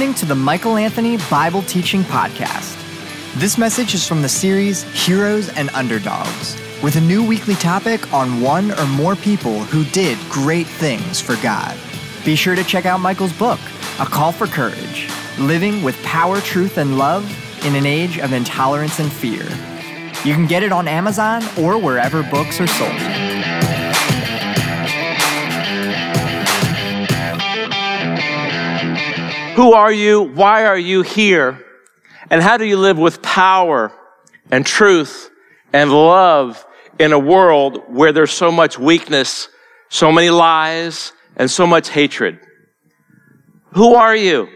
listening to the Michael Anthony Bible Teaching Podcast. This message is from the series Heroes and Underdogs, with a new weekly topic on one or more people who did great things for God. Be sure to check out Michael's book, A Call for Courage, Living with Power, Truth, and Love in an Age of Intolerance and Fear. You can get it on Amazon or wherever books are sold. Who are you? Why are you here? And how do you live with power and truth and love in a world where there's so much weakness, so many lies, and so much hatred? Who are you?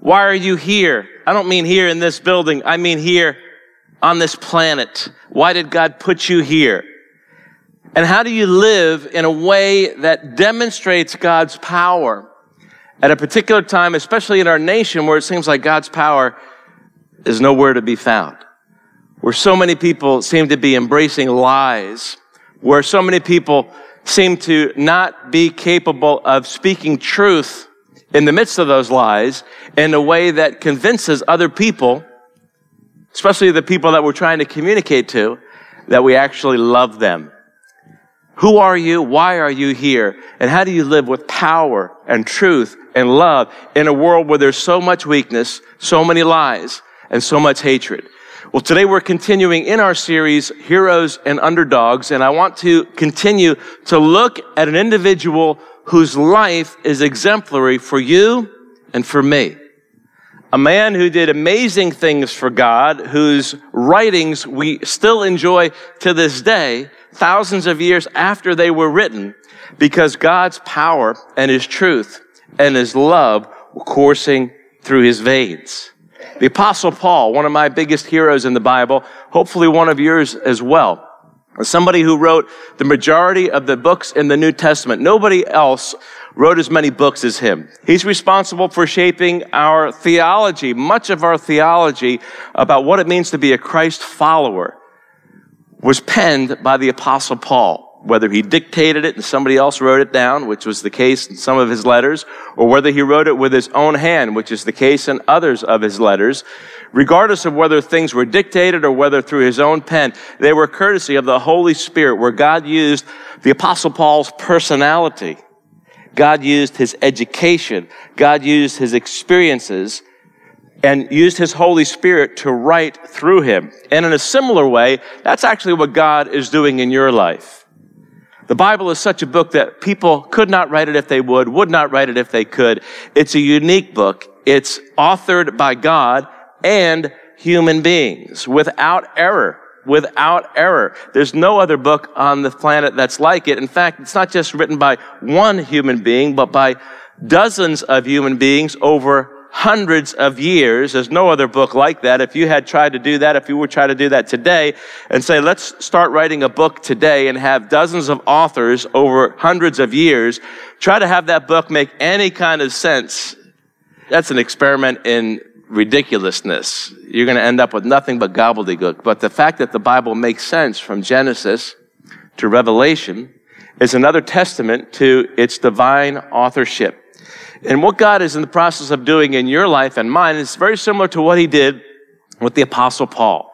Why are you here? I don't mean here in this building. I mean here on this planet. Why did God put you here? And how do you live in a way that demonstrates God's power? At a particular time, especially in our nation where it seems like God's power is nowhere to be found, where so many people seem to be embracing lies, where so many people seem to not be capable of speaking truth in the midst of those lies in a way that convinces other people, especially the people that we're trying to communicate to, that we actually love them. Who are you? Why are you here? And how do you live with power and truth and love in a world where there's so much weakness, so many lies, and so much hatred? Well, today we're continuing in our series, Heroes and Underdogs, and I want to continue to look at an individual whose life is exemplary for you and for me. A man who did amazing things for God, whose writings we still enjoy to this day, thousands of years after they were written, because God's power and his truth and his love were coursing through his veins. The Apostle Paul, one of my biggest heroes in the Bible, hopefully one of yours as well, somebody who wrote the majority of the books in the New Testament. Nobody else wrote as many books as him. He's responsible for shaping our theology, much of our theology about what it means to be a Christ follower was penned by the Apostle Paul, whether he dictated it and somebody else wrote it down, which was the case in some of his letters, or whether he wrote it with his own hand, which is the case in others of his letters. Regardless of whether things were dictated or whether through his own pen, they were courtesy of the Holy Spirit, where God used the Apostle Paul's personality. God used his education. God used his experiences and used his Holy Spirit to write through him. And in a similar way, that's actually what God is doing in your life. The Bible is such a book that people could not write it if they would not write it if they could. It's a unique book. It's authored by God and human beings without error. There's no other book on the planet that's like it. In fact, it's not just written by one human being, but by dozens of human beings over hundreds of years. There's no other book like that. If you had tried to do that, if you were trying to do that today and say, let's start writing a book today and have dozens of authors over hundreds of years, try to have that book make any kind of sense. That's an experiment in ridiculousness. You're going to end up with nothing but gobbledygook. But the fact that the Bible makes sense from Genesis to Revelation is another testament to its divine authorship. And what God is in the process of doing in your life and mine is very similar to what he did with the Apostle Paul.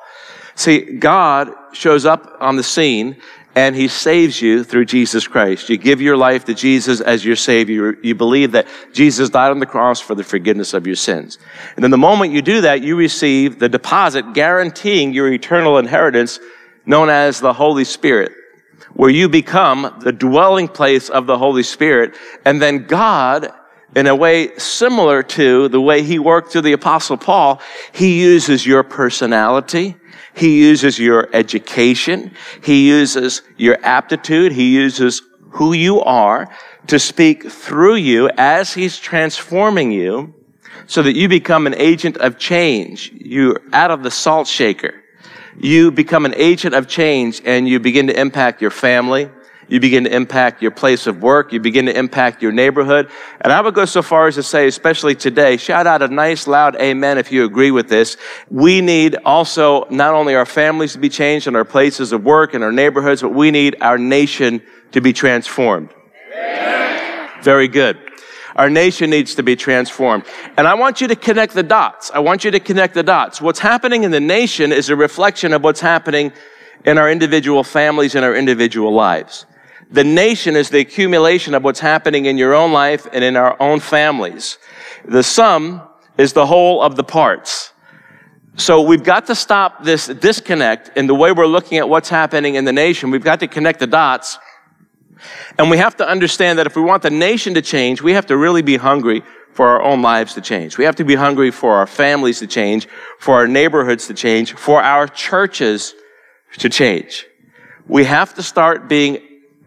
See, God shows up on the scene and he saves you through Jesus Christ. You give your life to Jesus as your Savior. You believe that Jesus died on the cross for the forgiveness of your sins. And then the moment you do that, you receive the deposit guaranteeing your eternal inheritance known as the Holy Spirit, where you become the dwelling place of the Holy Spirit. And then God, in a way similar to the way he worked through the Apostle Paul, he uses your personality, he uses your education, he uses your aptitude, he uses who you are to speak through you as he's transforming you so that you become an agent of change. You're out of the salt shaker. You become an agent of change and you begin to impact your family. You begin to impact your place of work. You begin to impact your neighborhood. And I would go so far as to say, especially today, shout out a nice loud amen if you agree with this. We need also not only our families to be changed and our places of work and our neighborhoods, but we need our nation to be transformed. Amen. Very good. Our nation needs to be transformed. And I want you to connect the dots. I want you to connect the dots. What's happening in the nation is a reflection of what's happening in our individual families and our individual lives. The nation is the accumulation of what's happening in your own life and in our own families. The sum is the whole of the parts. So we've got to stop this disconnect in the way we're looking at what's happening in the nation. We've got to connect the dots. And we have to understand that if we want the nation to change, we have to really be hungry for our own lives to change. We have to be hungry for our families to change, for our neighborhoods to change, for our churches to change. We have to start being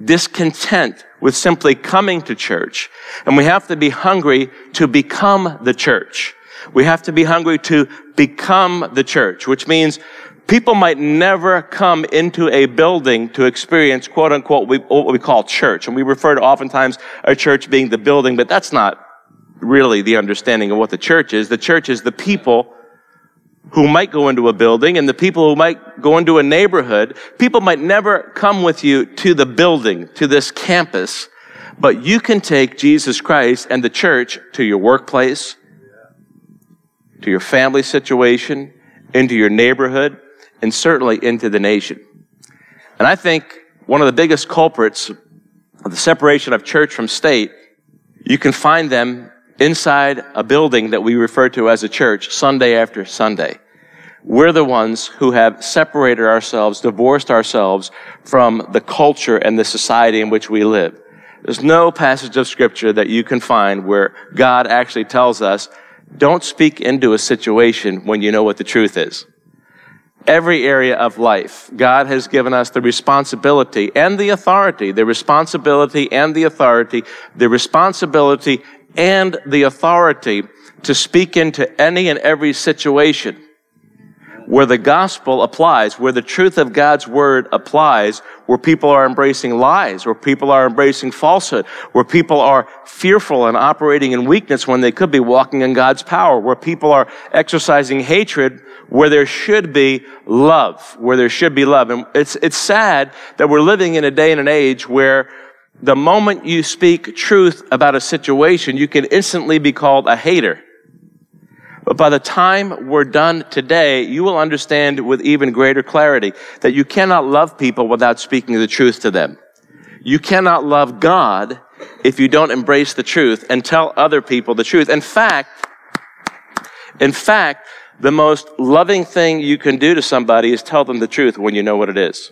discontent with simply coming to church. And we have to be hungry to become the church. We have to be hungry to become the church, which means people might never come into a building to experience, quote unquote, what we call church. And we refer to oftentimes a church being the building, but that's not really the understanding of what the church is. The church is the people who might go into a building and the people who might go into a neighborhood. People might never come with you to the building, to this campus, but you can take Jesus Christ and the church to your workplace, to your family situation, into your neighborhood, and certainly into the nation. And I think one of the biggest culprits of the separation of church from state, you can find them inside a building that we refer to as a church Sunday after Sunday. We're the ones who have separated ourselves, divorced ourselves from the culture and the society in which we live. There's no passage of scripture that you can find where God actually tells us, don't speak into a situation when you know what the truth is. Every area of life, God has given us the responsibility and the authority, to speak into any and every situation where the gospel applies, where the truth of God's word applies, where people are embracing lies, where people are embracing falsehood, where people are fearful and operating in weakness when they could be walking in God's power, where people are exercising hatred, where there should be love, And it's sad that we're living in a day and an age where the moment you speak truth about a situation, you can instantly be called a hater. But by the time we're done today, you will understand with even greater clarity that you cannot love people without speaking the truth to them. You cannot love God if you don't embrace the truth and tell other people the truth. In fact, the most loving thing you can do to somebody is tell them the truth when you know what it is.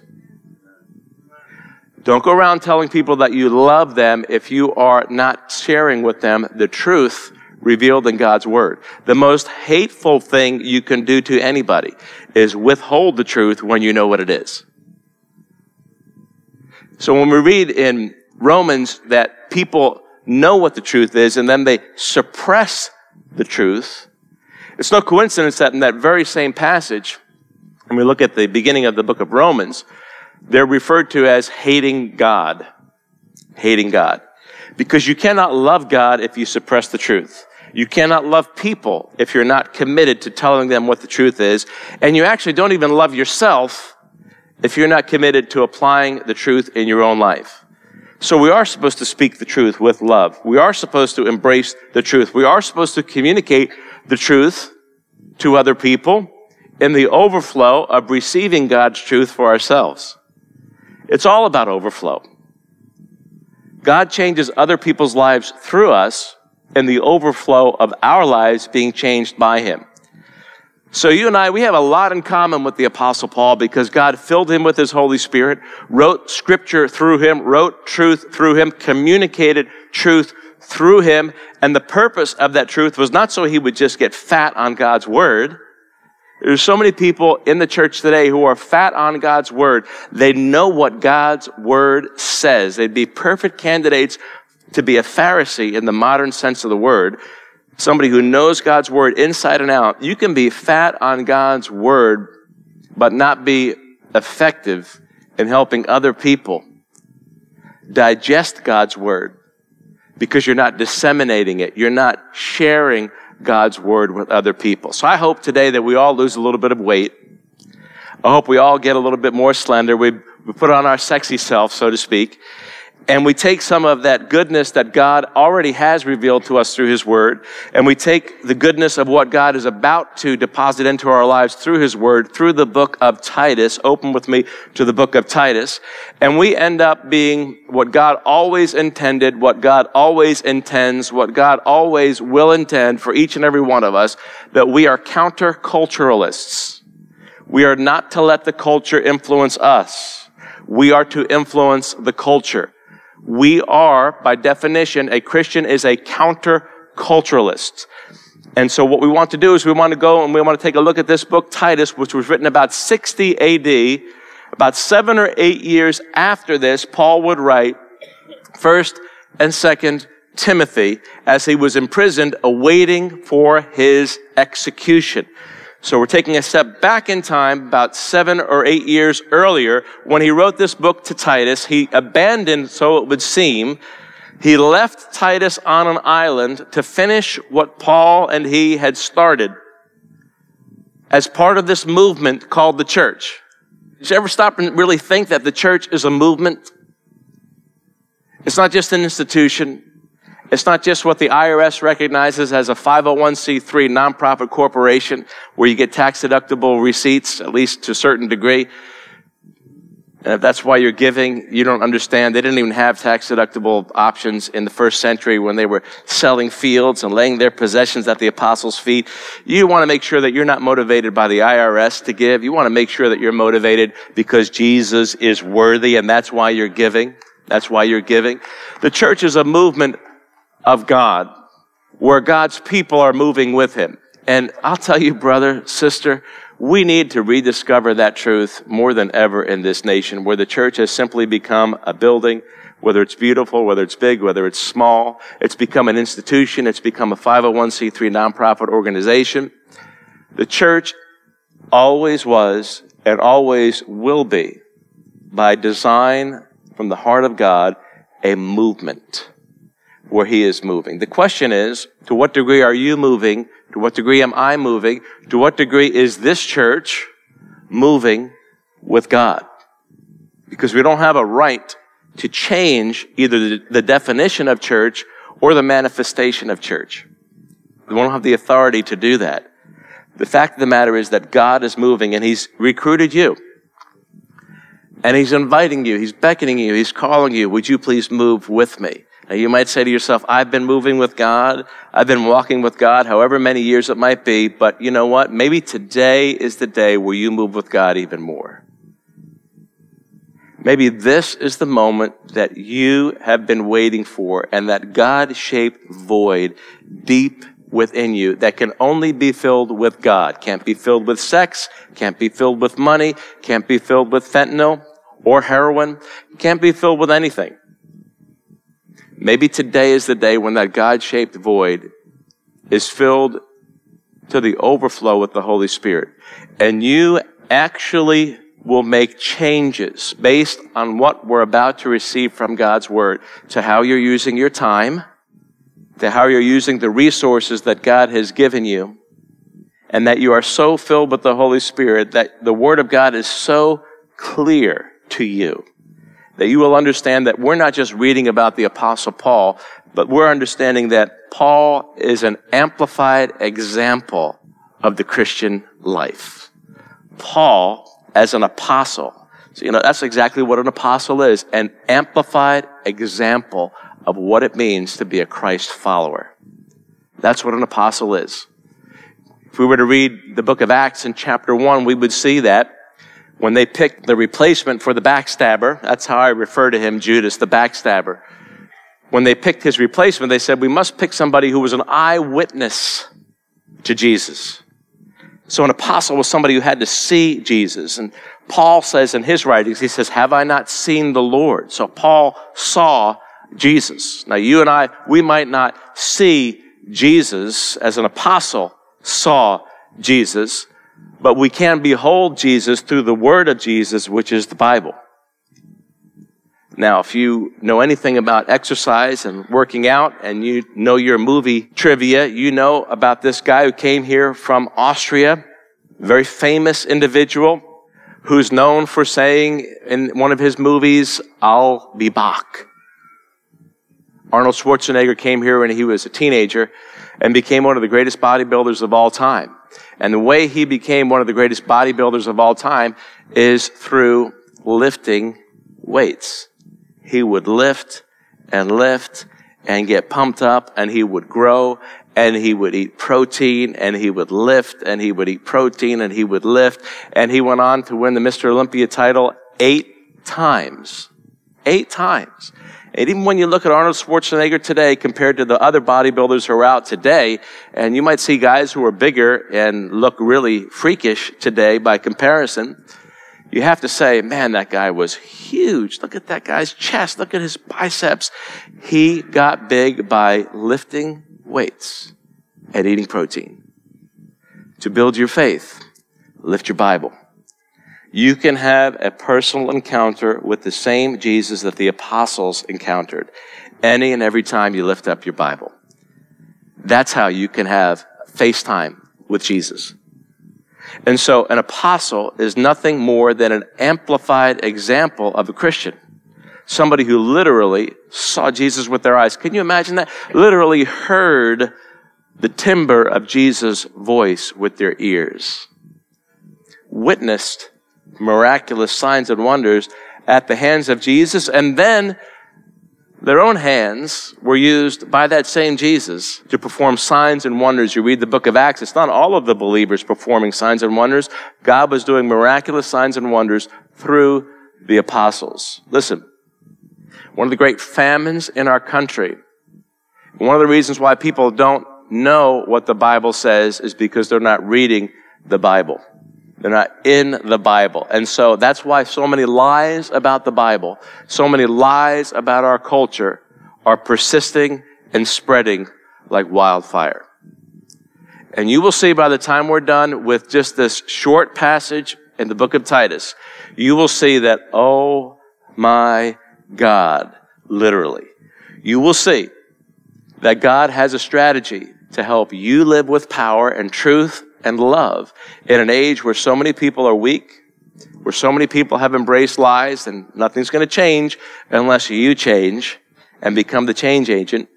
Don't go around telling people that you love them if you are not sharing with them the truth revealed in God's word. The most hateful thing you can do to anybody is withhold the truth when you know what it is. So when we read in Romans that people know what the truth is and then they suppress the truth, it's no coincidence that in that very same passage, when we look at the beginning of the book of Romans, they're referred to as hating God. Because you cannot love God if you suppress the truth. You cannot love people if you're not committed to telling them what the truth is. And you actually don't even love yourself if you're not committed to applying the truth in your own life. So we are supposed to speak the truth with love. We are supposed to embrace the truth. We are supposed to communicate the truth to other people in the overflow of receiving God's truth for ourselves. It's all about overflow. God changes other people's lives through us and the overflow of our lives being changed by him. So you and I, we have a lot in common with the Apostle Paul because God filled him with his Holy Spirit, wrote scripture through him, wrote truth through him, communicated truth through him. And the purpose of that truth was not so he would just get fat on God's word. There's so many people in the church today who are fat on God's word. They know what God's word says. They'd be perfect candidates to be a Pharisee in the modern sense of the word, somebody who knows God's word inside and out. You can be fat on God's word, but not be effective in helping other people digest God's word because you're not disseminating it. You're not sharing God's word with other people. So I hope today that we all lose a little bit of weight. I hope we all get a little bit more slender. We put on our sexy self, so to speak. And we take some of that goodness that God already has revealed to us through His Word, and we take the goodness of what God is about to deposit into our lives through His Word, through the book of Titus. Open with me to the book of Titus. And we end up being what God always intended, what God always intends, what God always will intend for each and every one of us, that we are counterculturalists. We are not to let the culture influence us. We are to influence the culture. We are, by definition, a Christian is a counter-culturalist. And so what we want to do is we want to go and we want to take a look at this book, Titus, which was written about 60 AD. About 7 or 8 years after this, Paul would write 1st and 2nd Timothy as he was imprisoned awaiting for his execution. So we're taking a step back in time, about 7 or 8 years earlier, when he wrote this book to Titus. He abandoned, so it would seem, he left Titus on an island to finish what Paul and he had started as part of this movement called the church. Did you ever stop and really think that the church is a movement? It's not just an institution. It's not just what the IRS recognizes as a 501c3 nonprofit corporation where you get tax-deductible receipts, at least to a certain degree. And if that's why you're giving, you don't understand. They didn't even have tax-deductible options in the first century when they were selling fields and laying their possessions at the apostles' feet. You want to make sure that you're not motivated by the IRS to give. You want to make sure that you're motivated because Jesus is worthy, and that's why you're giving. That's why you're giving. The church is a movement of God, where God's people are moving with Him. And I'll tell you, brother, sister, we need to rediscover that truth more than ever in this nation, where the church has simply become a building, whether it's beautiful, whether it's big, whether it's small. It's become an institution. It's become a 501c3 nonprofit organization. The church always was and always will be, by design from the heart of God, a movement where He is moving. The question is, to what degree are you moving? To what degree am I moving? To what degree is this church moving with God? Because we don't have a right to change either the definition of church or the manifestation of church. We don't have the authority to do that. The fact of the matter is that God is moving, and He's recruited you. And He's inviting you. He's beckoning you. He's calling you. Would you please move with me? Now, you might say to yourself, I've been moving with God. I've been walking with God, however many years it might be. But you know what? Maybe today is the day where you move with God even more. Maybe this is the moment that you have been waiting for, and that God-shaped void deep within you that can only be filled with God. Can't be filled with sex. Can't be filled with money. Can't be filled with fentanyl or heroin. Can't be filled with anything. Maybe today is the day when that God-shaped void is filled to the overflow with the Holy Spirit. And you actually will make changes based on what we're about to receive from God's Word, to how you're using your time, to how you're using the resources that God has given you, and that you are so filled with the Holy Spirit that the Word of God is so clear to you, that you will understand that we're not just reading about the Apostle Paul, but we're understanding that Paul is an amplified example of the Christian life. Paul, as an apostle, so you know that's exactly what an apostle is, an amplified example of what it means to be a Christ follower. That's what an apostle is. If we were to read the book of Acts in chapter 1, we would see that when they picked the replacement for the backstabber, that's how I refer to him, Judas, the backstabber. When they picked his replacement, they said, we must pick somebody who was an eyewitness to Jesus. So an apostle was somebody who had to see Jesus. And Paul says in his writings, he says, have I not seen the Lord? So Paul saw Jesus. Now you and I, we might not see Jesus as an apostle saw Jesus, but we can behold Jesus through the Word of Jesus, which is the Bible. Now, if you know anything about exercise and working out, and you know your movie trivia, you know about this guy who came here from Austria, very famous individual, who's known for saying in one of his movies, I'll be back. Arnold Schwarzenegger came here when he was a teenager and became one of the greatest bodybuilders of all time. And the way he became one of the greatest bodybuilders of all time is through lifting weights. He would lift and get pumped up, and he would grow, and he would eat protein, and he would lift, and he would eat protein, and he would lift. And he went on to win the Mr. Olympia title 8 times. 8 times. And even when you look at Arnold Schwarzenegger today compared to the other bodybuilders who are out today, and you might see guys who are bigger and look really freakish today by comparison, you have to say, man, that guy was huge. Look at that guy's chest. Look at his biceps. He got big by lifting weights and eating protein. To build your faith, lift your Bible. You can have a personal encounter with the same Jesus that the apostles encountered any and every time you lift up your Bible. That's how you can have face time with Jesus. And so an apostle is nothing more than an amplified example of a Christian. Somebody who literally saw Jesus with their eyes. Can you imagine that? Literally heard the timbre of Jesus' voice with their ears. Witnessed miraculous signs and wonders at the hands of Jesus, and then their own hands were used by that same Jesus to perform signs and wonders. You read the book of Acts, it's not all of the believers performing signs and wonders. God was doing miraculous signs and wonders through the apostles. Listen, one of the great famines in our country, one of the reasons why people don't know what the Bible says is because they're not reading the Bible. They're not in the Bible. And so that's why so many lies about the Bible, so many lies about our culture are persisting and spreading like wildfire. And you will see by the time we're done with just this short passage in the book of Titus, you will see that, oh my God, literally. You will see that God has a strategy to help you live with power and truth and love in an age where so many people are weak, where so many people have embraced lies, and nothing's going to change unless you change and become the change agent,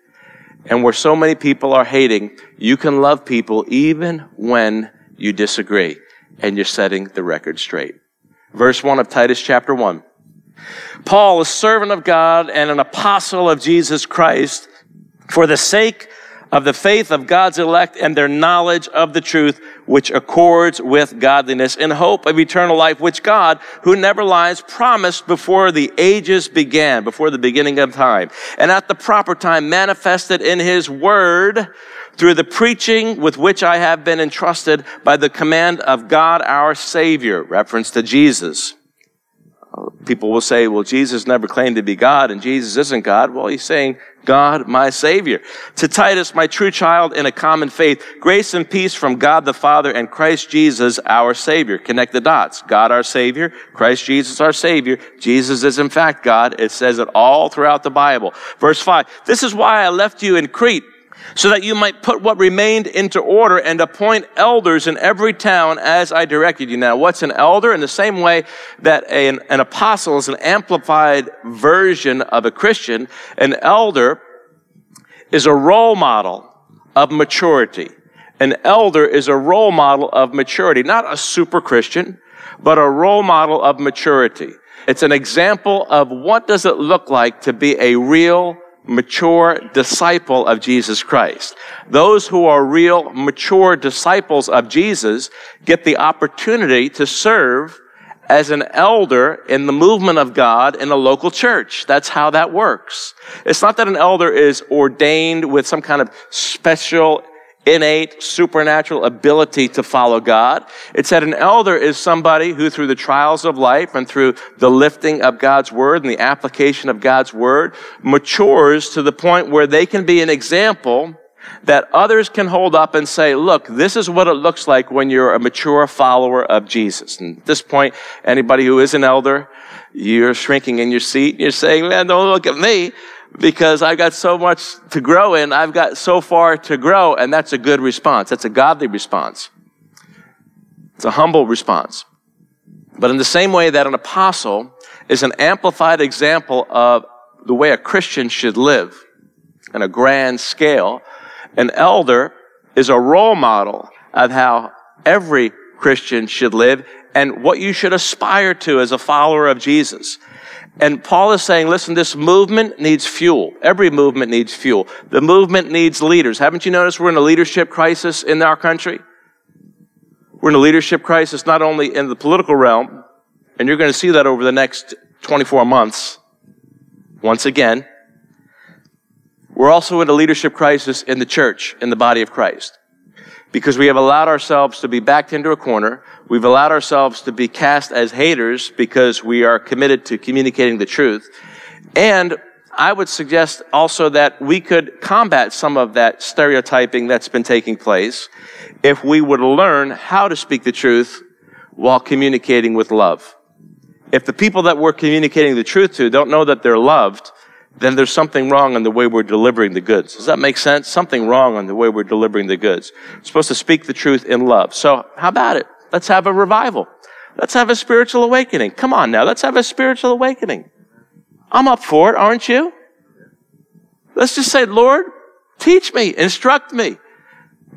and where so many people are hating. You can love people even when you disagree, and you're setting the record straight. Verse 1 of Titus chapter 1. Paul, a servant of God and an apostle of Jesus Christ, for the sake of the faith of God's elect and their knowledge of the truth, which accords with godliness, in hope of eternal life, which God, who never lies, promised before the ages began, before the beginning of time, and at the proper time manifested in his word through the preaching with which I have been entrusted by the command of God our Savior. Reference to Jesus. People will say, well, Jesus never claimed to be God and Jesus isn't God. Well, he's saying, God, my Savior. To Titus, my true child in a common faith, grace and peace from God the Father and Christ Jesus, our Savior. Connect the dots. God, our Savior. Christ Jesus, our Savior. Jesus is, in fact, God. It says it all throughout the Bible. Verse 5, this is why I left you in Crete, so that you might put what remained into order and appoint elders in every town as I directed you. Now, what's an elder? In the same way that an apostle is an amplified version of a Christian, an elder is a role model of maturity. An elder is a role model of maturity, not a super Christian, but a role model of maturity. It's an example of what does it look like to be a real mature disciple of Jesus Christ. Those who are real, mature disciples of Jesus get the opportunity to serve as an elder in the movement of God in a local church. That's how that works. It's not that an elder is ordained with some kind of special, innate, supernatural ability to follow God. It's that an elder is somebody who, through the trials of life and through the lifting of God's word and the application of God's word, matures to the point where they can be an example that others can hold up and say, look, this is what it looks like when you're a mature follower of Jesus. And at this point, anybody who is an elder, you're shrinking in your seat. You're saying, man, don't look at me, because I've got so much to grow in. I've got so far to grow. And that's a good response. That's a godly response. It's a humble response. But in the same way that an apostle is an amplified example of the way a Christian should live, on a grand scale. An elder is a role model of how every Christian should live and what you should aspire to as a follower of Jesus. And Paul is saying, listen, this movement needs fuel. Every movement needs fuel. The movement needs leaders. Haven't you noticed we're in a leadership crisis in our country? We're in a leadership crisis not only in the political realm, and you're going to see that over the next 24 months, once again. We're also in a leadership crisis in the church, in the body of Christ, because we have allowed ourselves to be backed into a corner. We've allowed ourselves to be cast as haters because we are committed to communicating the truth. And I would suggest also that we could combat some of that stereotyping that's been taking place if we would learn how to speak the truth while communicating with love. If the people that we're communicating the truth to don't know that they're loved, then there's something wrong in the way we're delivering the goods. Does that make sense? Something wrong on the way we're delivering the goods. We're supposed to speak the truth in love. So how about it? Let's have a revival. Let's have a spiritual awakening. Come on now. Let's have a spiritual awakening. I'm up for it, aren't you? Let's just say, Lord, teach me, instruct me.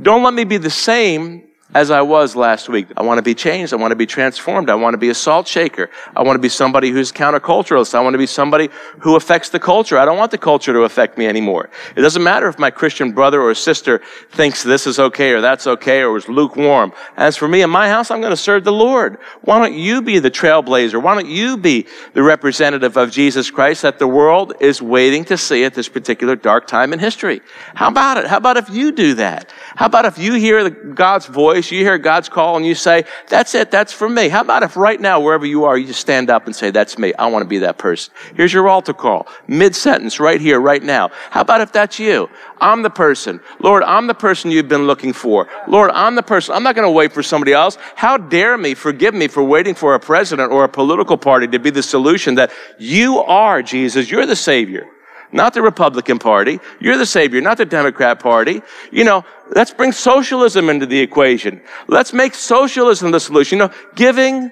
Don't let me be the same as I was last week. I want to be changed. I want to be transformed. I want to be a salt shaker. I want to be somebody who's counterculturalist. I want to be somebody who affects the culture. I don't want the culture to affect me anymore. It doesn't matter if my Christian brother or sister thinks this is okay or that's okay or is lukewarm. As for me, in my house, I'm going to serve the Lord. Why don't you be the trailblazer? Why don't you be the representative of Jesus Christ that the world is waiting to see at this particular dark time in history? How about it? How about if you do that? How about if you hear God's voice, you hear God's call and you say, that's it, that's for me. How about if right now, wherever you are, you just stand up and say, that's me. I want to be that person. Here's your altar call, mid-sentence, right here, right now. How about if that's you? I'm the person. Lord, I'm the person you've been looking for. Lord, I'm the person. I'm not going to wait for somebody else. How dare me, forgive me for waiting for a president or a political party to be the solution that you are, Jesus. You're the Savior. Not the Republican Party. You're the Savior, not the Democrat Party. You know, let's bring socialism into the equation. Let's make socialism the solution. You know,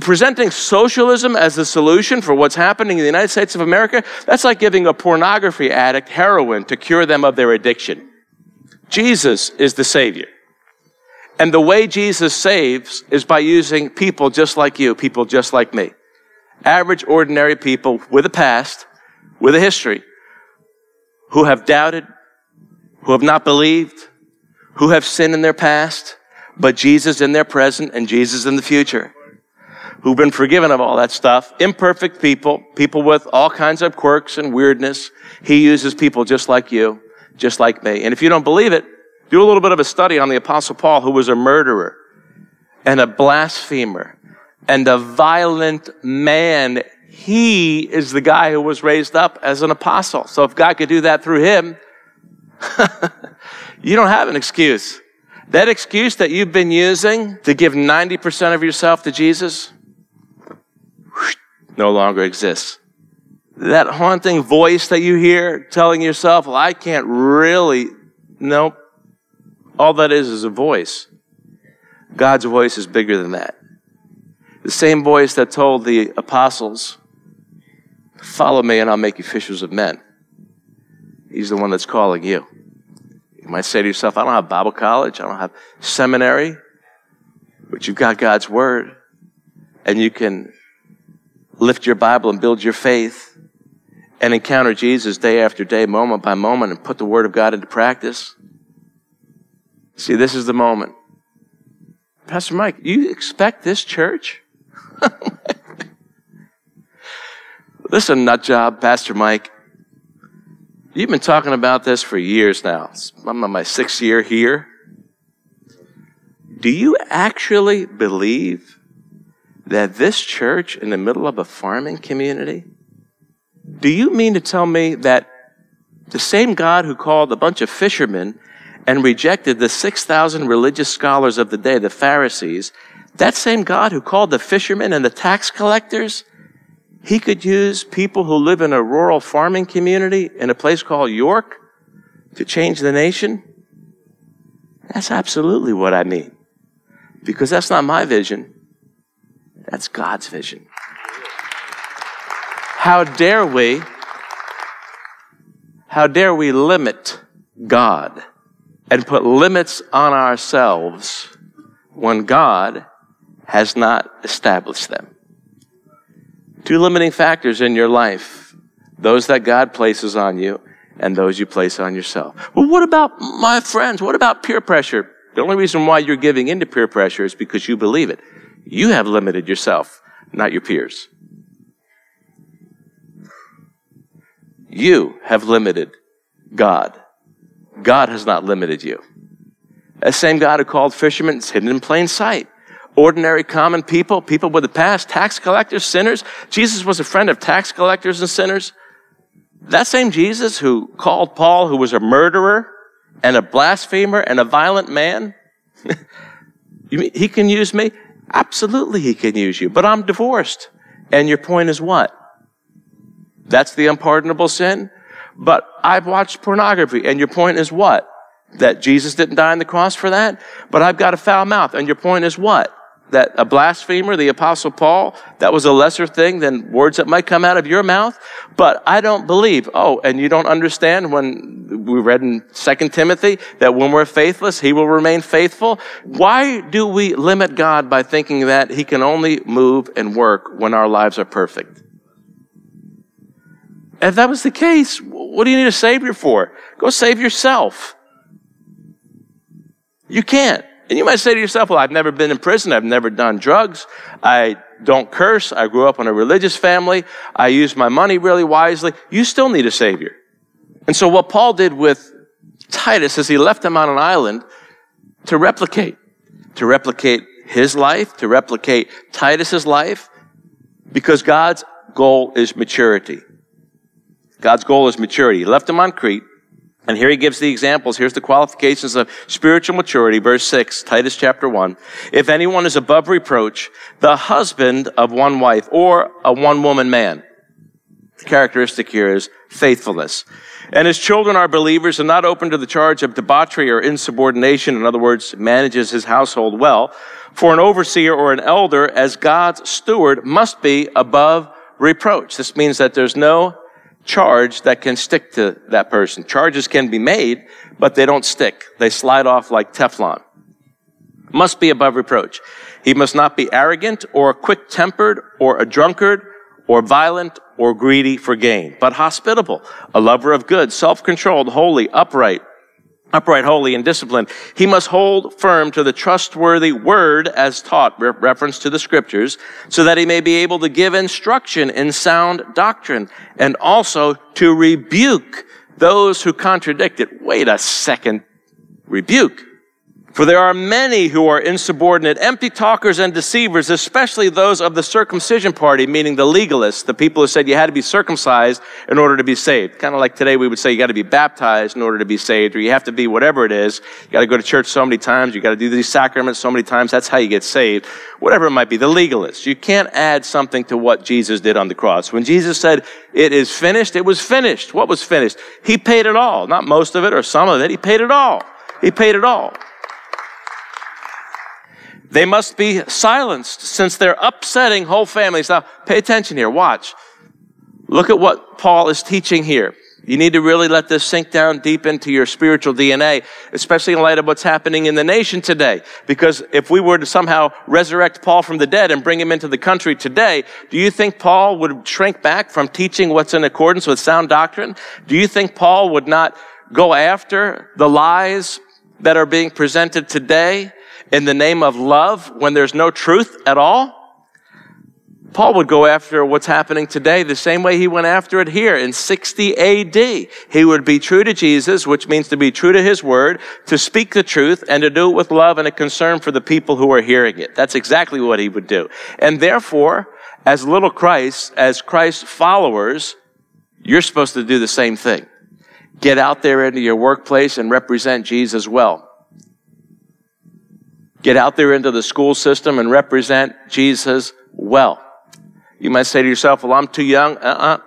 presenting socialism as the solution for what's happening in the United States of America, that's like giving a pornography addict heroin to cure them of their addiction. Jesus is the Savior. And the way Jesus saves is by using people just like you, people just like me. Average, ordinary people with a past, with a history, who have doubted, who have not believed, who have sinned in their past, but Jesus in their present and Jesus in the future, who've been forgiven of all that stuff, imperfect people, people with all kinds of quirks and weirdness. He uses people just like you, just like me. And if you don't believe it, do a little bit of a study on the Apostle Paul, who was a murderer and a blasphemer and a violent man. He is the guy who was raised up as an apostle. So if God could do that through him, you don't have an excuse. That excuse that you've been using to give 90% of yourself to Jesus no longer exists. That haunting voice that you hear telling yourself, well, I can't really, nope. All that is a voice. God's voice is bigger than that. The same voice that told the apostles, follow me and I'll make you fishers of men. He's the one that's calling you. You might say to yourself, I don't have Bible college. I don't have seminary. But you've got God's word. And you can lift your Bible and build your faith and encounter Jesus day after day, moment by moment, and put the word of God into practice. See, this is the moment. Pastor Mike, you expect this church? Listen, nutjob, Pastor Mike, you've been talking about this for years now. I'm on my 6th year here. Do you actually believe that this church in the middle of a farming community? Do you mean to tell me that the same God who called a bunch of fishermen and rejected the 6,000 religious scholars of the day, the Pharisees, that same God who called the fishermen and the tax collectors, he could use people who live in a rural farming community in a place called York to change the nation? That's absolutely what I mean. Because that's not my vision. That's God's vision. How dare we limit God and put limits on ourselves when God has not established them? Two limiting factors in your life, those that God places on you and those you place on yourself. Well, what about my friends? What about peer pressure? The only reason why you're giving into peer pressure is because you believe it. You have limited yourself, not your peers. You have limited God. God has not limited you. That same God who called fishermen is hidden in plain sight. Ordinary, common people, people with a past, tax collectors, sinners. Jesus was a friend of tax collectors and sinners. That same Jesus who called Paul, who was a murderer and a blasphemer and a violent man, you mean he can use me? Absolutely he can use you, but I'm divorced. And your point is what? That's the unpardonable sin. But I've watched pornography, and your point is what? That Jesus didn't die on the cross for that? But I've got a foul mouth, and your point is what? That a blasphemer, the Apostle Paul, that was a lesser thing than words that might come out of your mouth. But I don't believe. Oh, and you don't understand when we read in 2 Timothy that when we're faithless, he will remain faithful. Why do we limit God by thinking that he can only move and work when our lives are perfect? If that was the case, what do you need a savior for? Go save yourself. You can't. And you might say to yourself, well, I've never been in prison. I've never done drugs. I don't curse. I grew up in a religious family. I use my money really wisely. You still need a savior. And so what Paul did with Titus is he left him on an island to replicate his life, to replicate Titus's life, because God's goal is maturity. God's goal is maturity. He left him on Crete. And here he gives the examples. Here's the qualifications of spiritual maturity. Verse 6, Titus chapter 1. If anyone is above reproach, the husband of one wife or a one-woman man. The characteristic here is faithfulness. And his children are believers and not open to the charge of debauchery or insubordination. In other words, manages his household well. For an overseer or an elder, as God's steward, must be above reproach. This means that there's no charge that can stick to that person. Charges can be made, but they don't stick. They slide off like Teflon. Must be above reproach. He must not be arrogant or quick-tempered or a drunkard or violent or greedy for gain, but hospitable, a lover of good, self-controlled, holy, upright, holy, and disciplined. He must hold firm to the trustworthy word as taught, reference to the scriptures, so that he may be able to give instruction in sound doctrine and also to rebuke those who contradict it. Wait a second. Rebuke. For there are many who are insubordinate, empty talkers and deceivers, especially those of the circumcision party, meaning the legalists, the people who said you had to be circumcised in order to be saved. Kind of like today we would say you got to be baptized in order to be saved, or you have to be whatever it is. You got to go to church so many times. You got to do these sacraments so many times. That's how you get saved. Whatever it might be, the legalists. You can't add something to what Jesus did on the cross. When Jesus said, it is finished, it was finished. What was finished? He paid it all. Not most of it or some of it. He paid it all. He paid it all. They must be silenced since they're upsetting whole families. Now, pay attention here. Watch. Look at what Paul is teaching here. You need to really let this sink down deep into your spiritual DNA, especially in light of what's happening in the nation today. Because if we were to somehow resurrect Paul from the dead and bring him into the country today, do you think Paul would shrink back from teaching what's in accordance with sound doctrine? Do you think Paul would not go after the lies that are being presented today in the name of love when there's no truth at all? Paul would go after what's happening today the same way he went after it here in 60 AD. He would be true to Jesus, which means to be true to his word, to speak the truth, and to do it with love and a concern for the people who are hearing it. That's exactly what he would do. And therefore, as little Christ, as Christ followers, you're supposed to do the same thing. Get out there into your workplace and represent Jesus well. Get out there into the school system and represent Jesus well. You might say to yourself, well, I'm too young.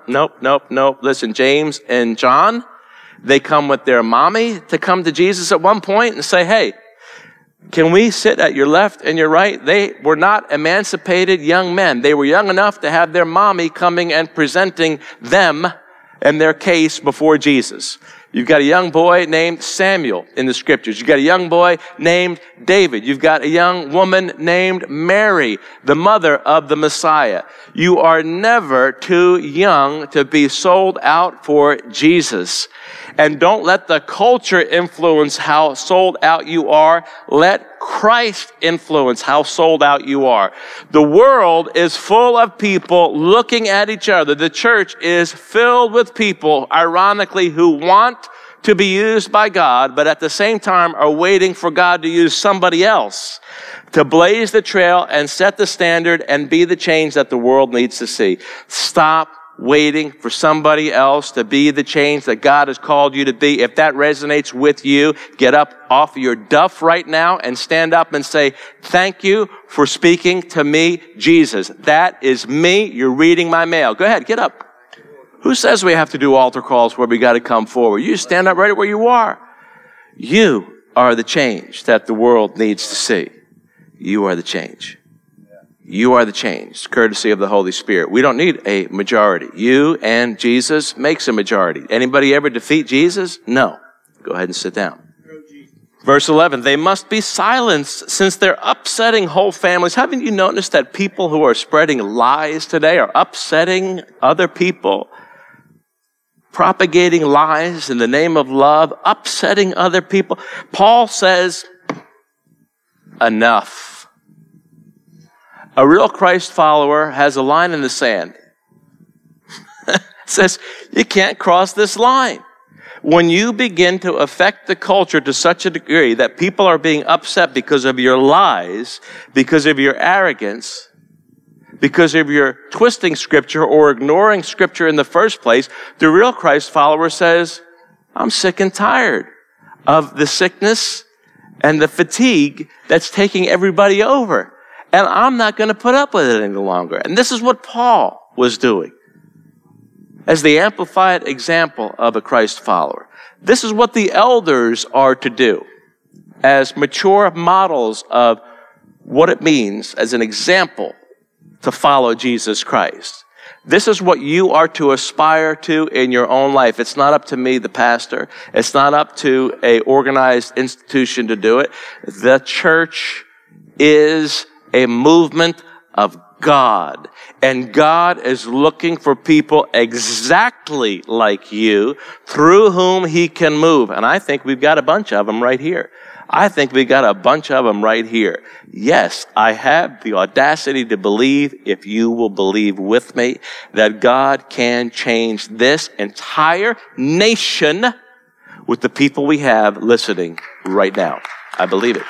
Nope. Listen, James and John, they come with their mommy to come to Jesus at one point and say, hey, can we sit at your left and your right? They were not emancipated young men. They were young enough to have their mommy coming and presenting them and their case before Jesus. You've got a young boy named Samuel in the scriptures. You've got a young boy named David. You've got a young woman named Mary, the mother of the Messiah. You are never too young to be sold out for Jesus. And don't let the culture influence how sold out you are. Let Christ influence how sold out you are. The world is full of people looking at each other. The church is filled with people, ironically, who want to be used by God, but at the same time are waiting for God to use somebody else to blaze the trail and set the standard and be the change that the world needs to see. Stop waiting for somebody else to be the change that God has called you to be. If that resonates with you, get up off your duff right now and stand up and say, thank you for speaking to me, Jesus. That is me. You're reading my mail. Go ahead, get up. Who says we have to do altar calls where we got to come forward? You stand up right where you are. You are the change that the world needs to see. You are the change. You are the change, courtesy of the Holy Spirit. We don't need a majority. You and Jesus makes a majority. Anybody ever defeat Jesus? No. Go ahead and sit down. Verse 11, they must be silenced since they're upsetting whole families. Haven't you noticed that people who are spreading lies today are upsetting other people? Propagating lies in the name of love, upsetting other people. Paul says, enough. A real Christ follower has a line in the sand. Says, you can't cross this line. When you begin to affect the culture to such a degree that people are being upset because of your lies, because of your arrogance, because of your twisting scripture or ignoring scripture in the first place, the real Christ follower says, I'm sick and tired of the sickness and the fatigue that's taking everybody over. And I'm not going to put up with it any longer. And this is what Paul was doing as the amplified example of a Christ follower. This is what the elders are to do as mature models of what it means as an example to follow Jesus Christ. This is what you are to aspire to in your own life. It's not up to me, the pastor. It's not up to an organized institution to do it. The church is a movement of God. And God is looking for people exactly like you through whom he can move. And I think we've got a bunch of them right here. Yes, I have the audacity to believe, if you will believe with me, that God can change this entire nation with the people we have listening right now. I believe it.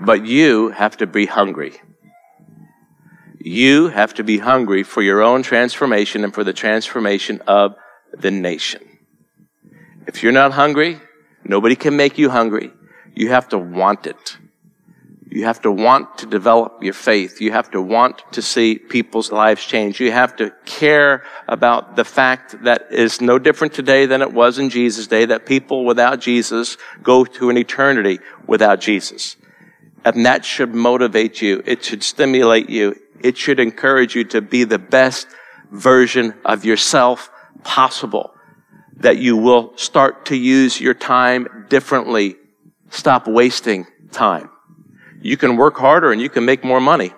But you have to be hungry. You have to be hungry for your own transformation and for the transformation of the nation. If you're not hungry, nobody can make you hungry. You have to want it. You have to want to develop your faith. You have to want to see people's lives change. You have to care about the fact that is no different today than it was in Jesus' day, that people without Jesus go to an eternity without Jesus. And that should motivate you. It should stimulate you. It should encourage you to be the best version of yourself possible. That you will start to use your time differently. Stop wasting time. You can work harder and you can make more money.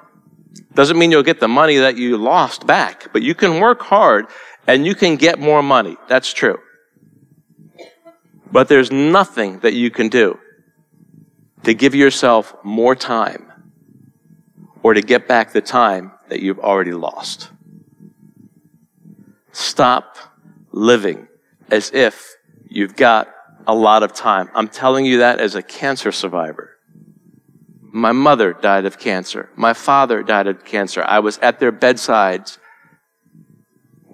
Doesn't mean you'll get the money that you lost back, but you can work hard and you can get more money. That's true. But there's nothing that you can do to give yourself more time or to get back the time that you've already lost. Stop living as if you've got a lot of time. I'm telling you that as a cancer survivor. My mother died of cancer. My father died of cancer. I was at their bedsides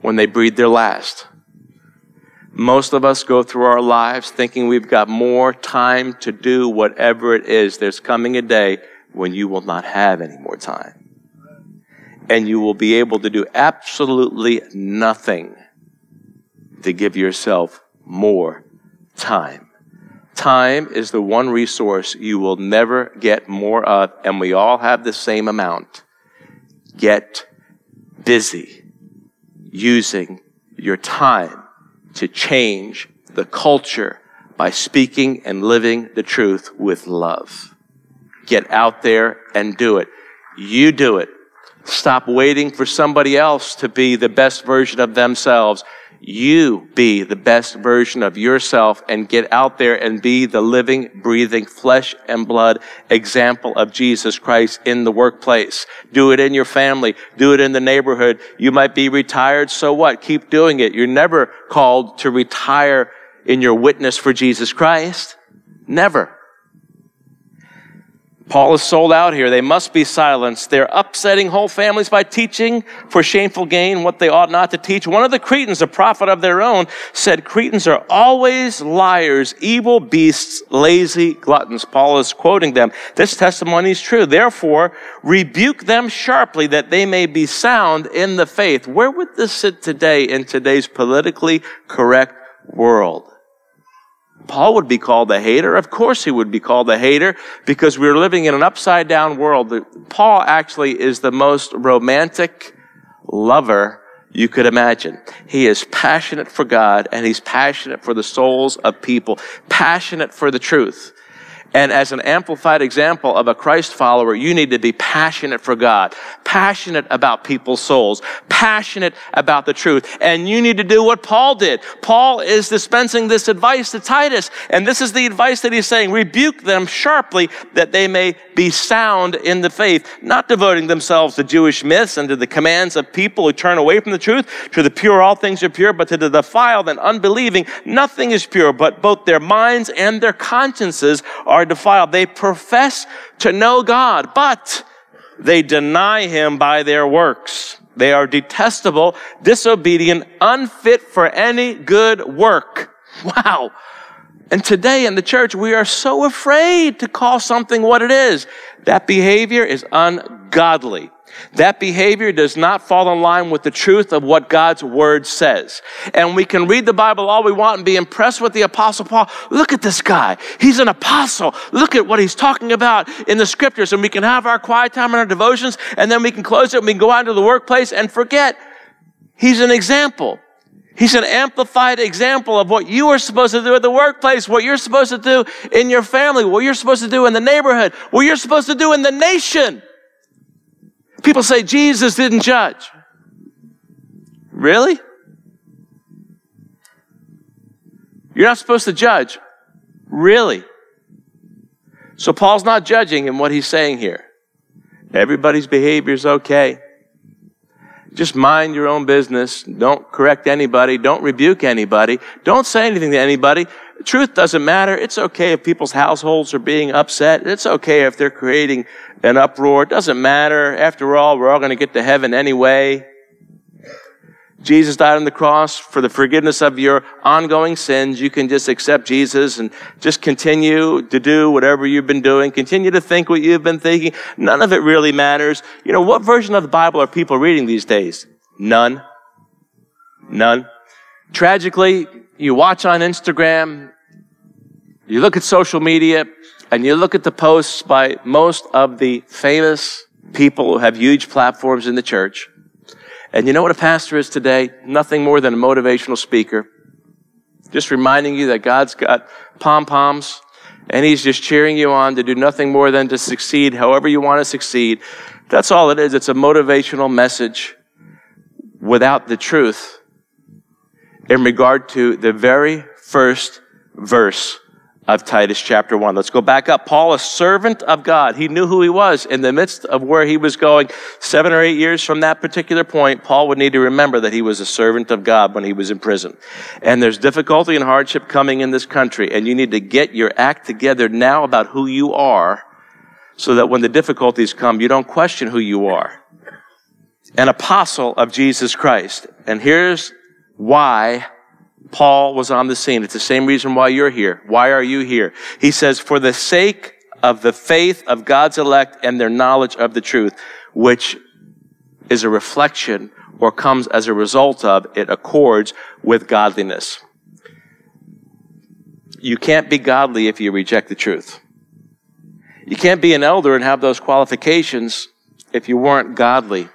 when they breathed their last. Most of us go through our lives thinking we've got more time to do whatever it is. There's coming a day when you will not have any more time. And you will be able to do absolutely nothing to give yourself more time. Time is the one resource you will never get more of, and we all have the same amount. Get busy. using your time to change the culture by speaking and living the truth with love. Get out there and do it. You do it. Stop waiting for somebody else to be the best version of themselves. You be the best version of yourself and get out there and be the living, breathing, flesh and blood example of Jesus Christ in the workplace. Do it in your family. Do it in the neighborhood. You might be retired, so what? Keep doing it. You're never called to retire in your witness for Jesus Christ. Never. Paul is sold out here. They must be silenced. They're upsetting whole families by teaching for shameful gain what they ought not to teach. One of the Cretans, a prophet of their own, said, Cretans are always liars, evil beasts, lazy gluttons. Paul is quoting them. This testimony is true. Therefore, rebuke them sharply that they may be sound in the faith. Where would this sit today in today's politically correct world? Paul would be called a hater. Of course he would be called a hater because we're living in an upside-down world. Paul actually is the most romantic lover you could imagine. He is passionate for God and he's passionate for the souls of people, passionate for the truth. And as an amplified example of a Christ follower, you need to be passionate for God, passionate about people's souls, passionate about the truth. And you need to do what Paul did. Paul is dispensing this advice to Titus. And this is the advice that he's saying, rebuke them sharply that they may be sound in the faith, not devoting themselves to Jewish myths and to the commands of people who turn away from the truth. To the pure, all things are pure, but to the defiled and unbelieving, nothing is pure, but both their minds and their consciences are defiled. They profess to know God, but they deny him by their works. They are detestable, disobedient, unfit for any good work. Wow. And today in the church, we are so afraid to call something what it is. That behavior is ungodly. That behavior does not fall in line with the truth of what God's word says. And we can read the Bible all we want and be impressed with the Apostle Paul. Look at this guy. He's an apostle. Look at what he's talking about in the scriptures. And we can have our quiet time and our devotions, and then we can close it and we can go out into the workplace and forget. He's an example. He's an amplified example of what you are supposed to do at the workplace, what you're supposed to do in your family, what you're supposed to do in the neighborhood, what you're supposed to do in the nation. People say Jesus didn't judge. Really? You're not supposed to judge. Really? So Paul's not judging in what he's saying here. Everybody's behavior is okay. Just mind your own business. Don't correct anybody. Don't rebuke anybody. Don't say anything to anybody. Truth doesn't matter. It's okay if people's households are being upset. It's okay if they're creating an uproar. It doesn't matter. After all, we're all going to get to heaven anyway. Jesus died on the cross for the forgiveness of your ongoing sins. You can just accept Jesus and just continue to do whatever you've been doing. Continue to think what you've been thinking. None of it really matters. You know, what version of the Bible are people reading these days? None. None. Tragically, you watch on Instagram, you look at social media, and you look at the posts by most of the famous people who have huge platforms in the church. And you know what a pastor is today? Nothing more than a motivational speaker. Just reminding you that God's got pom-poms, and he's just cheering you on to do nothing more than to succeed however you want to succeed. That's all it is. It's a motivational message without the truth in regard to the very first verse of Titus chapter 1. Let's go back up. Paul, a servant of God. He knew who he was in the midst of where he was going. 7 or 8 years from that particular point, Paul would need to remember that he was a servant of God when he was in prison. And there's difficulty and hardship coming in this country, and you need to get your act together now about who you are so that when the difficulties come, you don't question who you are. An apostle of Jesus Christ. And here's why Paul was on the scene. It's the same reason why you're here. Why are you here? He says, for the sake of the faith of God's elect and their knowledge of the truth, which is a reflection or comes as a result of, it accords with godliness. You can't be godly if you reject the truth. You can't be an elder and have those qualifications if you weren't godly.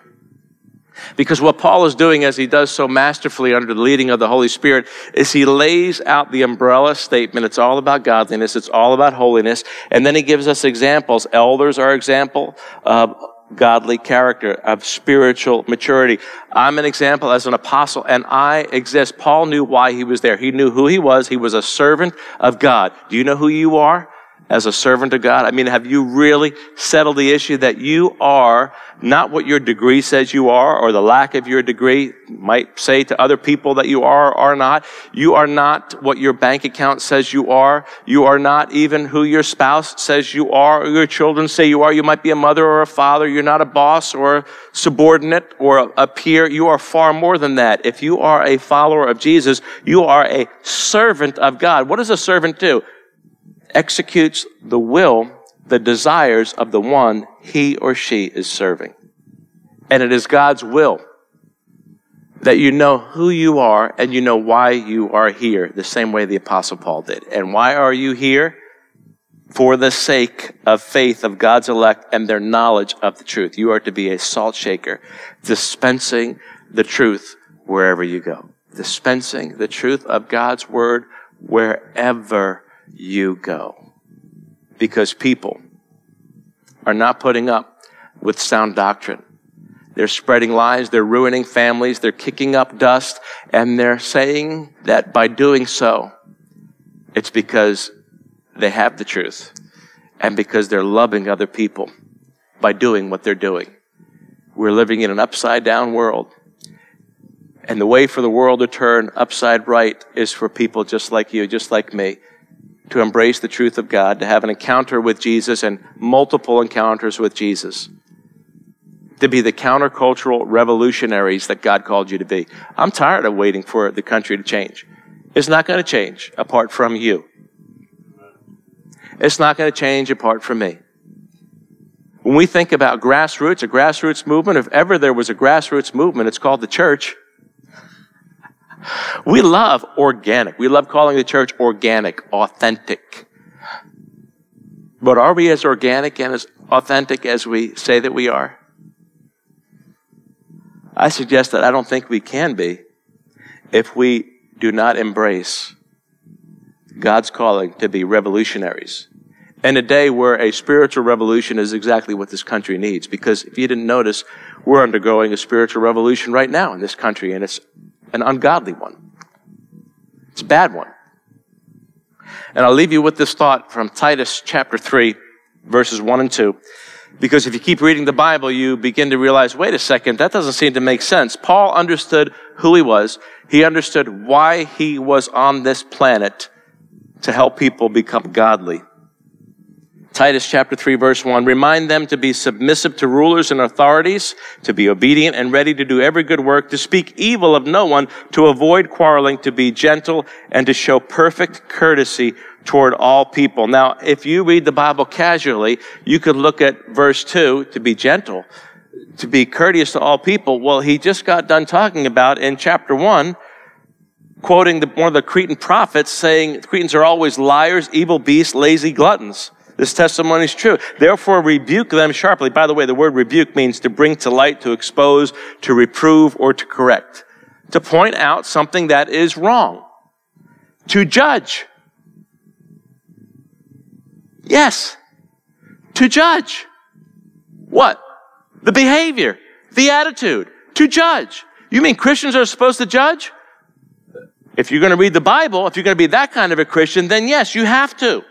Because what Paul is doing, as he does so masterfully under the leading of the Holy Spirit, is he lays out the umbrella statement. It's all about godliness. It's all about holiness. And then he gives us examples. Elders are an example of godly character, of spiritual maturity. I'm an example as an apostle, and I exist. Paul knew why he was there. He knew who he was. He was a servant of God. Do you know who you are? As a servant of God, I mean, have you really settled the issue that you are not what your degree says you are, or the lack of your degree might say to other people that you are or are not? You are not what your bank account says you are. You are not even who your spouse says you are, or your children say you are. You might be a mother or a father. You're not a boss or a subordinate or a peer. You are far more than that. If you are a follower of Jesus, you are a servant of God. What does a servant do? Executes the will, the desires of the one he or she is serving. And it is God's will that you know who you are and you know why you are here, the same way the Apostle Paul did. And why are you here? For the sake of faith of God's elect and their knowledge of the truth. You are to be a salt shaker, dispensing the truth wherever you go. Dispensing the truth of God's word wherever you go, because people are not putting up with sound doctrine. They're spreading lies, they're ruining families, they're kicking up dust, and they're saying that by doing so, it's because they have the truth and because they're loving other people by doing what they're doing. We're living in an upside-down world, and the way for the world to turn upside right is for people just like you, just like me, to embrace the truth of God, to have an encounter with Jesus and multiple encounters with Jesus, to be the countercultural revolutionaries that God called you to be. I'm tired of waiting for the country to change. It's not going to change apart from you. It's not going to change apart from me. When we think about grassroots, a grassroots movement, if ever there was a grassroots movement, it's called the church. We love organic. We love calling the church organic, authentic. But are we as organic and as authentic as we say that we are? I suggest that I don't think we can be if we do not embrace God's calling to be revolutionaries. In a day where a spiritual revolution is exactly what this country needs, because if you didn't notice, we're undergoing a spiritual revolution right now in this country, and it's an ungodly one. It's a bad one. And I'll leave you with this thought from Titus chapter 3, verses 1 and 2. Because if you keep reading the Bible, you begin to realize, wait a second, that doesn't seem to make sense. Paul understood who he was. He understood why he was on this planet, to help people become godly. Titus chapter 3, verse 1, remind them to be submissive to rulers and authorities, to be obedient and ready to do every good work, to speak evil of no one, to avoid quarreling, to be gentle, and to show perfect courtesy toward all people. Now, if you read the Bible casually, you could look at verse 2, to be gentle, to be courteous to all people. Well, he just got done talking about in chapter 1, quoting one of the Cretan prophets, saying Cretans are always liars, evil beasts, lazy gluttons. This testimony is true. Therefore, rebuke them sharply. By the way, the word rebuke means to bring to light, to expose, to reprove, or to correct. To point out something that is wrong. To judge. Yes. To judge. What? The behavior. The attitude. To judge. You mean Christians are supposed to judge? If you're going to read the Bible, if you're going to be that kind of a Christian, then yes, you have to.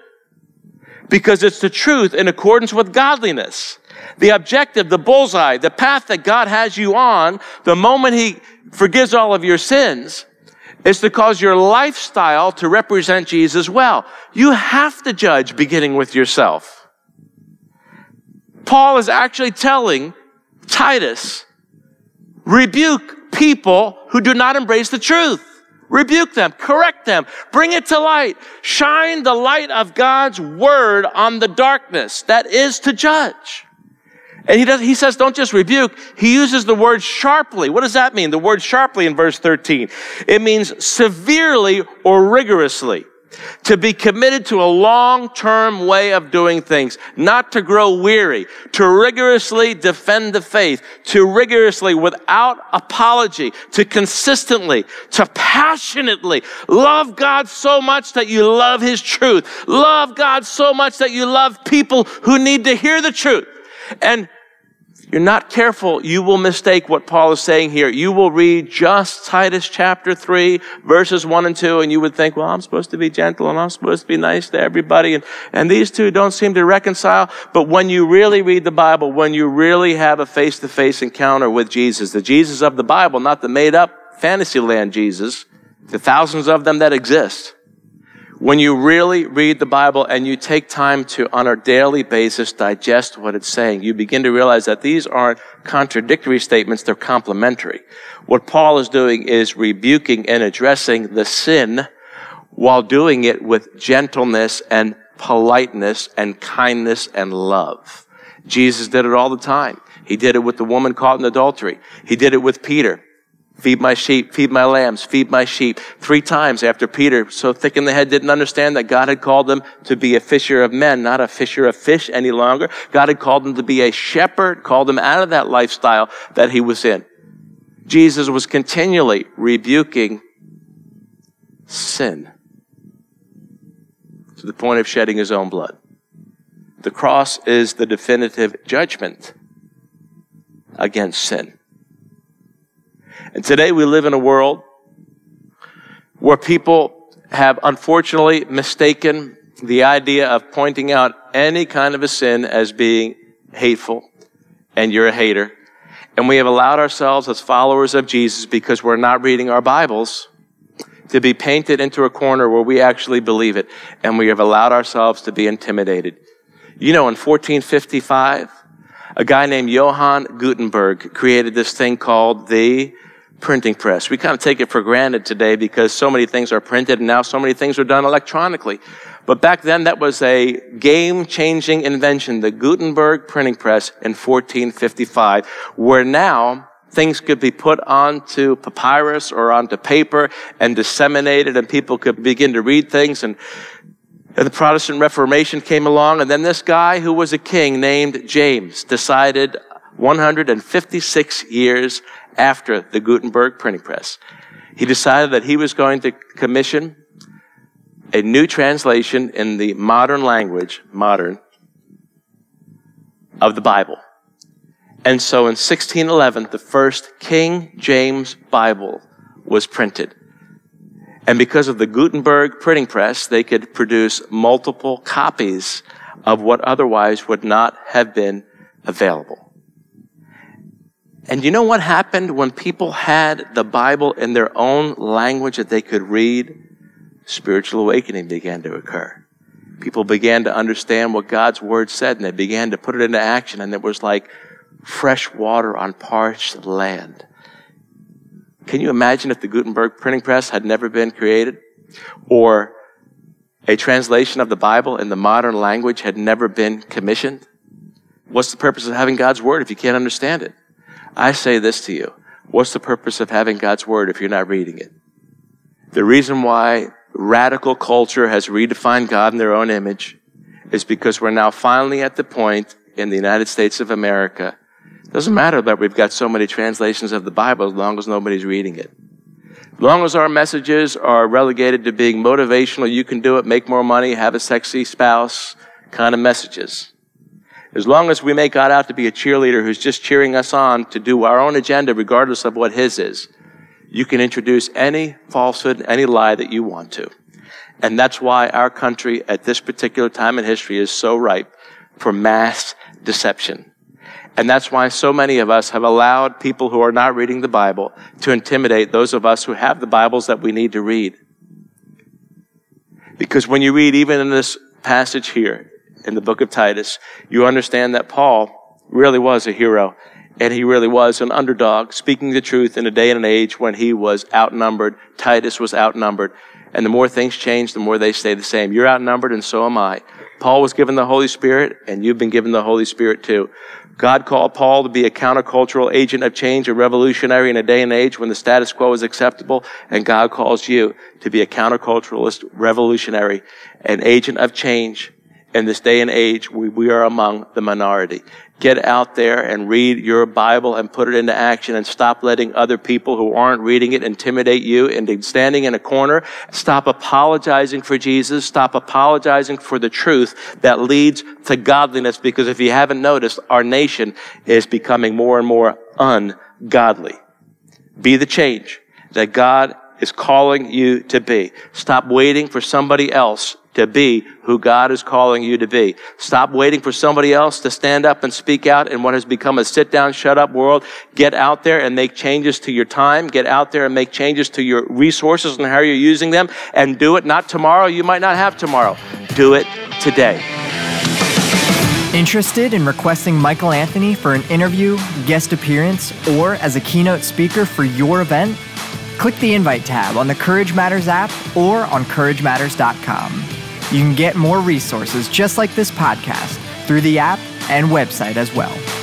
Because it's the truth in accordance with godliness. The objective, the bullseye, the path that God has you on, the moment he forgives all of your sins, is to cause your lifestyle to represent Jesus well. You have to judge beginning with yourself. Paul is actually telling Titus, rebuke people who do not embrace the truth. Rebuke them, correct them, bring it to light. Shine the light of God's word on the darkness that is to judge. And he says, don't just rebuke. He uses the word sharply. What does that mean? The word sharply in verse 13. It means severely or rigorously. to be committed to a long-term way of doing things, not to grow weary, to rigorously defend the faith, to rigorously, without apology, to consistently, to passionately love God so much that you love His truth, love God so much that you love people who need to hear the truth. And you're not careful, you will mistake what Paul is saying here. You will read just Titus chapter 3, verses 1 and 2, and you would think, well, I'm supposed to be gentle, and I'm supposed to be nice to everybody, and these two don't seem to reconcile. But when you really read the Bible, when you really have a face-to-face encounter with Jesus, the Jesus of the Bible, not the made-up fantasy land Jesus, the thousands of them that exist, when you really read the Bible and you take time to, on a daily basis, digest what it's saying, you begin to realize that these aren't contradictory statements, they're complementary. What Paul is doing is rebuking and addressing the sin while doing it with gentleness and politeness and kindness and love. Jesus did it all the time. He did it with the woman caught in adultery. He did it with Peter. Feed my sheep, feed my lambs, feed my sheep. 3 times after Peter, so thick in the head, didn't understand that God had called him to be a fisher of men, not a fisher of fish any longer. God had called him to be a shepherd, called him out of that lifestyle that he was in. Jesus was continually rebuking sin to the point of shedding his own blood. The cross is the definitive judgment against sin. And today we live in a world where people have unfortunately mistaken the idea of pointing out any kind of a sin as being hateful, and you're a hater. And we have allowed ourselves as followers of Jesus, because we're not reading our Bibles, to be painted into a corner where we actually believe it. And we have allowed ourselves to be intimidated. You know, in 1455, a guy named Johann Gutenberg created this thing called the printing press. We kind of take it for granted today because so many things are printed and now so many things are done electronically. But back then, that was a game-changing invention, the Gutenberg printing press in 1455, where now things could be put onto papyrus or onto paper and disseminated, and people could begin to read things. And the Protestant Reformation came along, and then this guy who was a king named James decided 156 years after the Gutenberg printing press, he decided that he was going to commission a new translation in the modern language, of the Bible. And so in 1611, the first King James Bible was printed. And because of the Gutenberg printing press, they could produce multiple copies of what otherwise would not have been available. And you know what happened when people had the Bible in their own language that they could read? Spiritual awakening began to occur. People began to understand what God's Word said, and they began to put it into action, and it was like fresh water on parched land. Can you imagine if the Gutenberg printing press had never been created, or a translation of the Bible in the modern language had never been commissioned? What's the purpose of having God's Word if you can't understand it? I say this to you. What's the purpose of having God's Word if you're not reading it? The reason why radical culture has redefined God in their own image is because we're now finally at the point in the United States of America. Doesn't matter that we've got so many translations of the Bible as long as nobody's reading it. As long as our messages are relegated to being motivational, you can do it, make more money, have a sexy spouse kind of messages. As long as we make God out to be a cheerleader who's just cheering us on to do our own agenda regardless of what His is, you can introduce any falsehood, any lie that you want to. And that's why our country at this particular time in history is so ripe for mass deception. And that's why so many of us have allowed people who are not reading the Bible to intimidate those of us who have the Bibles that we need to read. Because when you read even in this passage here, in the book of Titus, you understand that Paul really was a hero, and he really was an underdog, speaking the truth in a day and an age when he was outnumbered. Titus was outnumbered. And the more things change, the more they stay the same. You're outnumbered, and so am I. Paul was given the Holy Spirit, and you've been given the Holy Spirit too. God called Paul to be a countercultural agent of change, a revolutionary in a day and age when the status quo is acceptable, and God calls you to be a counterculturalist, revolutionary, an agent of change in this day and age. We are among the minority. Get out there and read your Bible and put it into action, and stop letting other people who aren't reading it intimidate you into standing in a corner. Stop apologizing for Jesus. Stop apologizing for the truth that leads to godliness, because if you haven't noticed, our nation is becoming more and more ungodly. Be the change that God is calling you to be. Stop waiting for somebody else to be who God is calling you to be. Stop waiting for somebody else to stand up and speak out in what has become a sit-down, shut-up world. Get out there and make changes to your time. Get out there and make changes to your resources and how you're using them. And do it not tomorrow. You might not have tomorrow. Do it today. Interested in requesting Michael Anthony for an interview, guest appearance, or as a keynote speaker for your event? Click the Invite tab on the Courage Matters app or on CourageMatters.com. You can get more resources just like this podcast through the app and website as well.